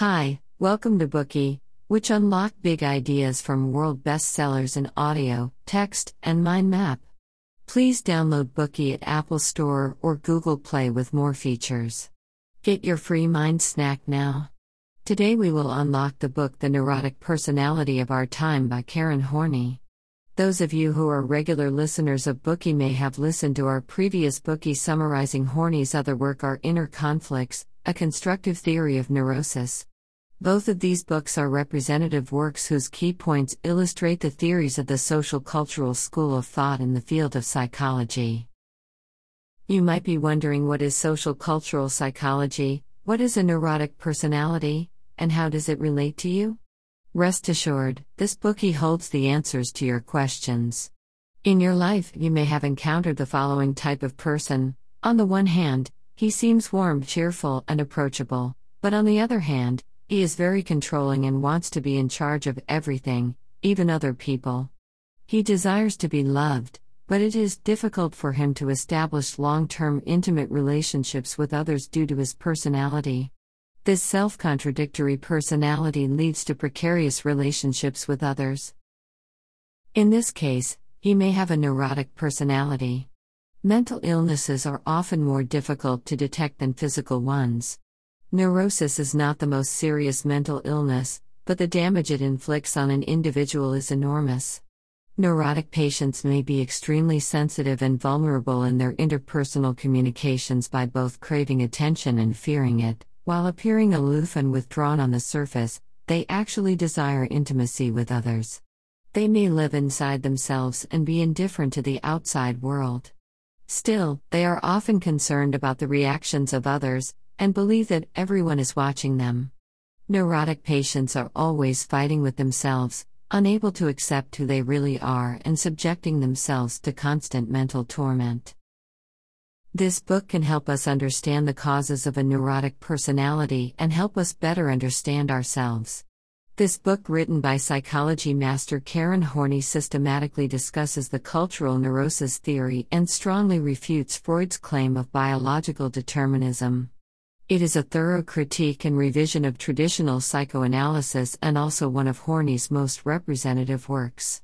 Hi, welcome to Bookie, which unlock big ideas from world bestsellers in audio, text, and mind map. Please download Bookie at Apple Store or Google Play with more features. Get your free mind snack now. Today we will unlock the book The Neurotic Personality of Our Time by Karen Horney. Those of you who are regular listeners of Bookie may have listened to our previous Bookie summarizing Horney's other work, Our Inner Conflicts, A Constructive Theory of Neurosis. Both of these books are representative works whose key points illustrate the theories of the social-cultural school of thought in the field of psychology. You might be wondering, what is social-cultural psychology, what is a neurotic personality, and how does it relate to you? Rest assured, this Bookie holds the answers to your questions. In your life, you may have encountered the following type of person. On the one hand, he seems warm, cheerful, and approachable, but on the other hand, he is very controlling and wants to be in charge of everything, even other people. He desires to be loved, but it is difficult for him to establish long-term intimate relationships with others due to his personality. This self-contradictory personality leads to precarious relationships with others. In this case, he may have a neurotic personality. Mental illnesses are often more difficult to detect than physical ones. Neurosis is not the most serious mental illness, but the damage it inflicts on an individual is enormous. Neurotic patients may be extremely sensitive and vulnerable in their interpersonal communications by both craving attention and fearing it. While appearing aloof and withdrawn on the surface, they actually desire intimacy with others. They may live inside themselves and be indifferent to the outside world. Still, they are often concerned about the reactions of others, and believe that everyone is watching them. Neurotic patients are always fighting with themselves, unable to accept who they really are and subjecting themselves to constant mental torment. This book can help us understand the causes of a neurotic personality and help us better understand ourselves. This book, written by psychology master Karen Horney, systematically discusses the cultural neurosis theory and strongly refutes Freud's claim of biological determinism. It is a thorough critique and revision of traditional psychoanalysis and also one of Horney's most representative works.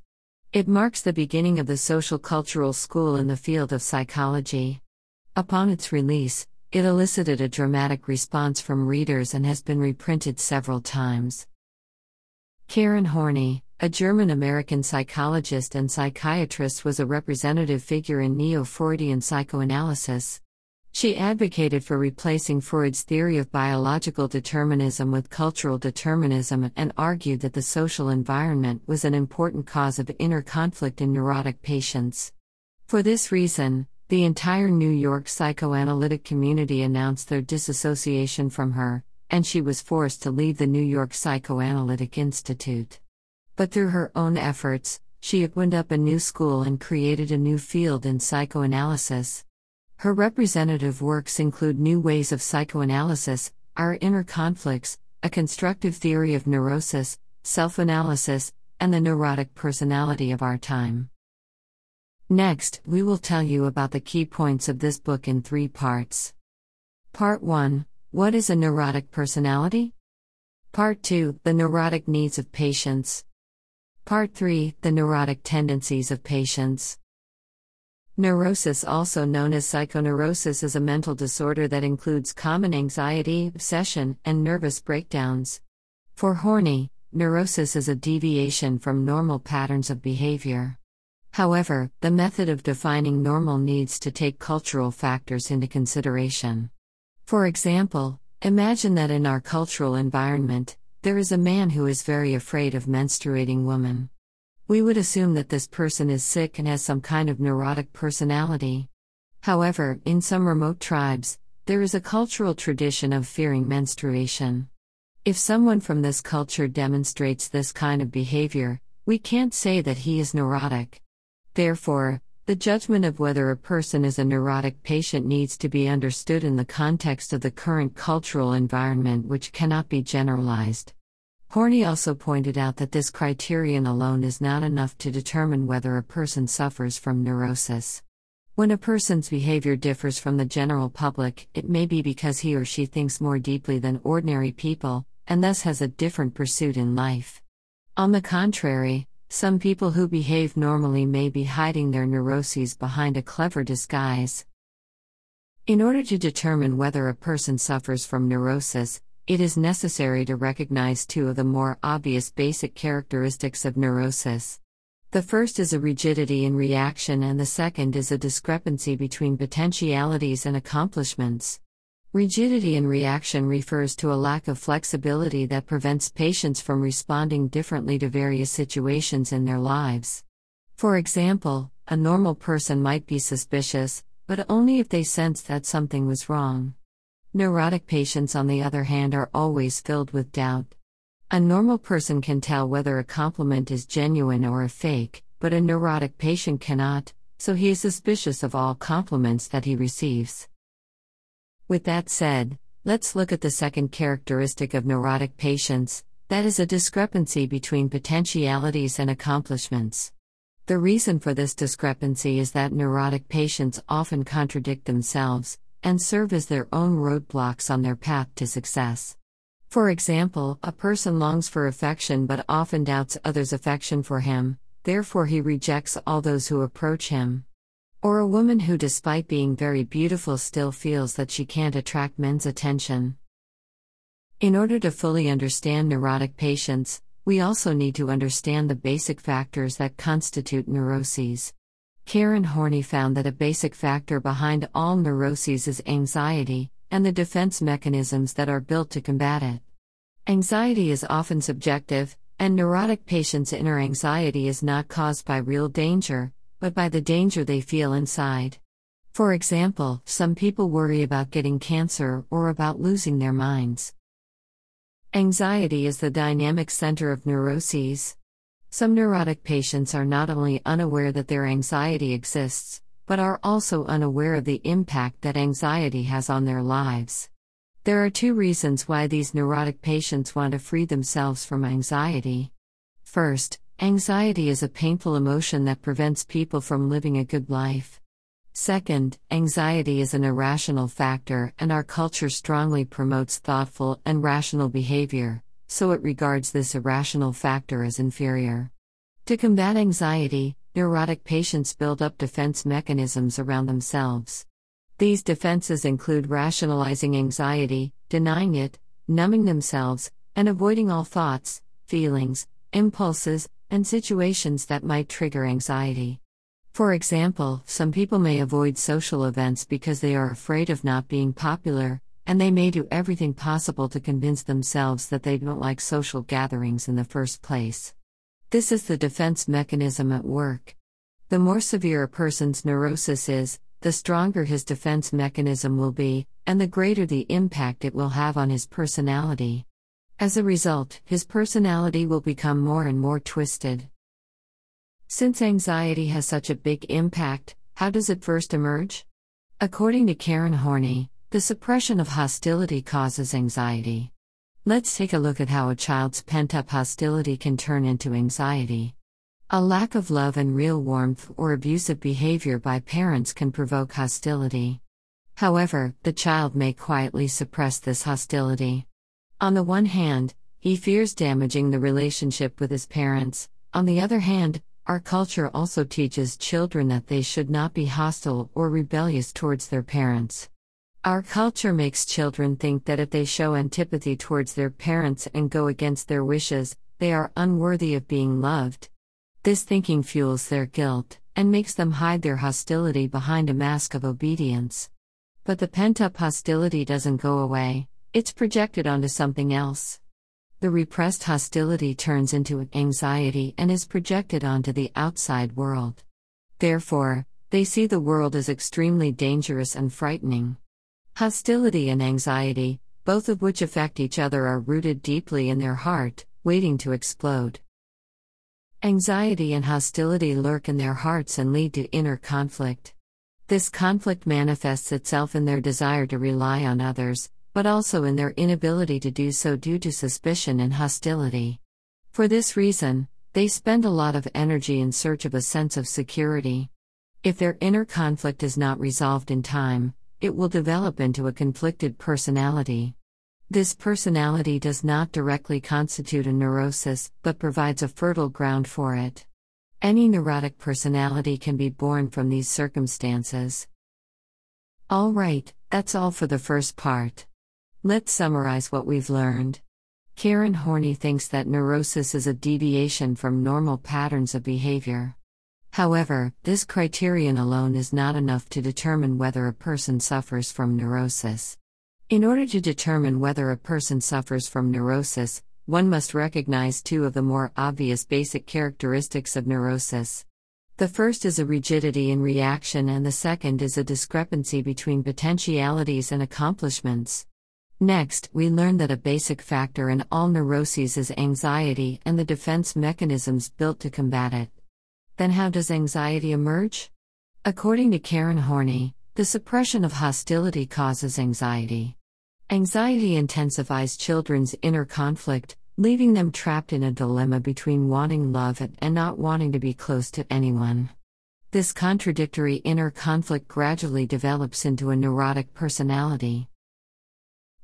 It marks the beginning of the social-cultural school in the field of psychology. Upon its release, it elicited a dramatic response from readers and has been reprinted several times. Karen Horney, a German-American psychologist and psychiatrist, was a representative figure in Neo-Freudian psychoanalysis. She advocated for replacing Freud's theory of biological determinism with cultural determinism and argued that the social environment was an important cause of inner conflict in neurotic patients. For this reason, the entire New York psychoanalytic community announced their disassociation from her, and she was forced to leave the New York Psychoanalytic Institute. But through her own efforts, she opened up a new school and created a new field in psychoanalysis. Her representative works include New Ways of Psychoanalysis, Our Inner Conflicts, A Constructive Theory of Neurosis, Self-Analysis, and The Neurotic Personality of Our Time. Next, we will tell you about the key points of this book in three parts. Part 1, What is a neurotic personality? Part 2, The neurotic needs of patients. Part 3, The neurotic tendencies of patients. Neurosis, also known as psychoneurosis, is a mental disorder that includes common anxiety, obsession, and nervous breakdowns. For Horney, neurosis is a deviation from normal patterns of behavior. However, the method of defining normal needs to take cultural factors into consideration. For example, imagine that in our cultural environment, there is a man who is very afraid of menstruating women. We would assume that this person is sick and has some kind of neurotic personality. However, in some remote tribes, there is a cultural tradition of fearing menstruation. If someone from this culture demonstrates this kind of behavior, we can't say that he is neurotic. Therefore, the judgment of whether a person is a neurotic patient needs to be understood in the context of the current cultural environment, which cannot be generalized. Horney also pointed out that this criterion alone is not enough to determine whether a person suffers from neurosis. When a person's behavior differs from the general public, it may be because he or she thinks more deeply than ordinary people, and thus has a different pursuit in life. On the contrary, some people who behave normally may be hiding their neuroses behind a clever disguise. In order to determine whether a person suffers from neurosis, it is necessary to recognize two of the more obvious basic characteristics of neurosis. The first is a rigidity in reaction, and the second is a discrepancy between potentialities and accomplishments. Rigidity in reaction refers to a lack of flexibility that prevents patients from responding differently to various situations in their lives. For example, a normal person might be suspicious, but only if they sense that something was wrong. Neurotic patients, on the other hand, are always filled with doubt. A normal person can tell whether a compliment is genuine or a fake, but a neurotic patient cannot, so he is suspicious of all compliments that he receives. With that said, let's look at the second characteristic of neurotic patients, that is a discrepancy between potentialities and accomplishments. The reason for this discrepancy is that neurotic patients often contradict themselves and serve as their own roadblocks on their path to success. For example, a person longs for affection but often doubts others' affection for him, therefore he rejects all those who approach him. Or a woman who, despite being very beautiful, still feels that she can't attract men's attention. In order to fully understand neurotic patients, we also need to understand the basic factors that constitute neuroses. Karen Horney found that a basic factor behind all neuroses is anxiety, and the defense mechanisms that are built to combat it. Anxiety is often subjective, and neurotic patients' inner anxiety is not caused by real danger, but by the danger they feel inside. For example, some people worry about getting cancer or about losing their minds. Anxiety is the dynamic center of neuroses. Some neurotic patients are not only unaware that their anxiety exists, but are also unaware of the impact that anxiety has on their lives. There are two reasons why these neurotic patients want to free themselves from anxiety. First, anxiety is a painful emotion that prevents people from living a good life. Second, anxiety is an irrational factor, and our culture strongly promotes thoughtful and rational behavior, so it regards this irrational factor as inferior. To combat anxiety, neurotic patients build up defense mechanisms around themselves. These defenses include rationalizing anxiety, denying it, numbing themselves, and avoiding all thoughts, feelings, impulses, and situations that might trigger anxiety. For example, some people may avoid social events because they are afraid of not being popular, and they may do everything possible to convince themselves that they don't like social gatherings in the first place. This is the defense mechanism at work. The more severe a person's neurosis is, the stronger his defense mechanism will be, and the greater the impact it will have on his personality. As a result, his personality will become more and more twisted. Since anxiety has such a big impact, how does it first emerge? According to Karen Horney, the suppression of hostility causes anxiety. Let's take a look at how a child's pent-up hostility can turn into anxiety. A lack of love and real warmth or abusive behavior by parents can provoke hostility. However, the child may quietly suppress this hostility. On the one hand, he fears damaging the relationship with his parents. On the other hand, our culture also teaches children that they should not be hostile or rebellious towards their parents. Our culture makes children think that if they show antipathy towards their parents and go against their wishes, they are unworthy of being loved. This thinking fuels their guilt and makes them hide their hostility behind a mask of obedience. But the pent-up hostility doesn't go away, it's projected onto something else. The repressed hostility turns into anxiety and is projected onto the outside world. Therefore, they see the world as extremely dangerous and frightening. Hostility and anxiety, both of which affect each other, are rooted deeply in their heart, waiting to explode. Anxiety and hostility lurk in their hearts and lead to inner conflict. This conflict manifests itself in their desire to rely on others, but also in their inability to do so due to suspicion and hostility. For this reason, they spend a lot of energy in search of a sense of security. If their inner conflict is not resolved in time, it will develop into a conflicted personality. This personality does not directly constitute a neurosis, but provides a fertile ground for it. Any neurotic personality can be born from these circumstances. All right, that's all for the first part. Let's summarize what we've learned. Karen Horney thinks that neurosis is a deviation from normal patterns of behavior. However, this criterion alone is not enough to determine whether a person suffers from neurosis. In order to determine whether a person suffers from neurosis, one must recognize two of the more obvious basic characteristics of neurosis. The first is a rigidity in reaction, and the second is a discrepancy between potentialities and accomplishments. Next, we learn that a basic factor in all neuroses is anxiety and the defense mechanisms built to combat it. Then how does anxiety emerge? According to Karen Horney, the suppression of hostility causes anxiety. Anxiety intensifies children's inner conflict, leaving them trapped in a dilemma between wanting love and not wanting to be close to anyone. This contradictory inner conflict gradually develops into a neurotic personality.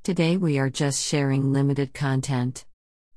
Today we are just sharing limited content.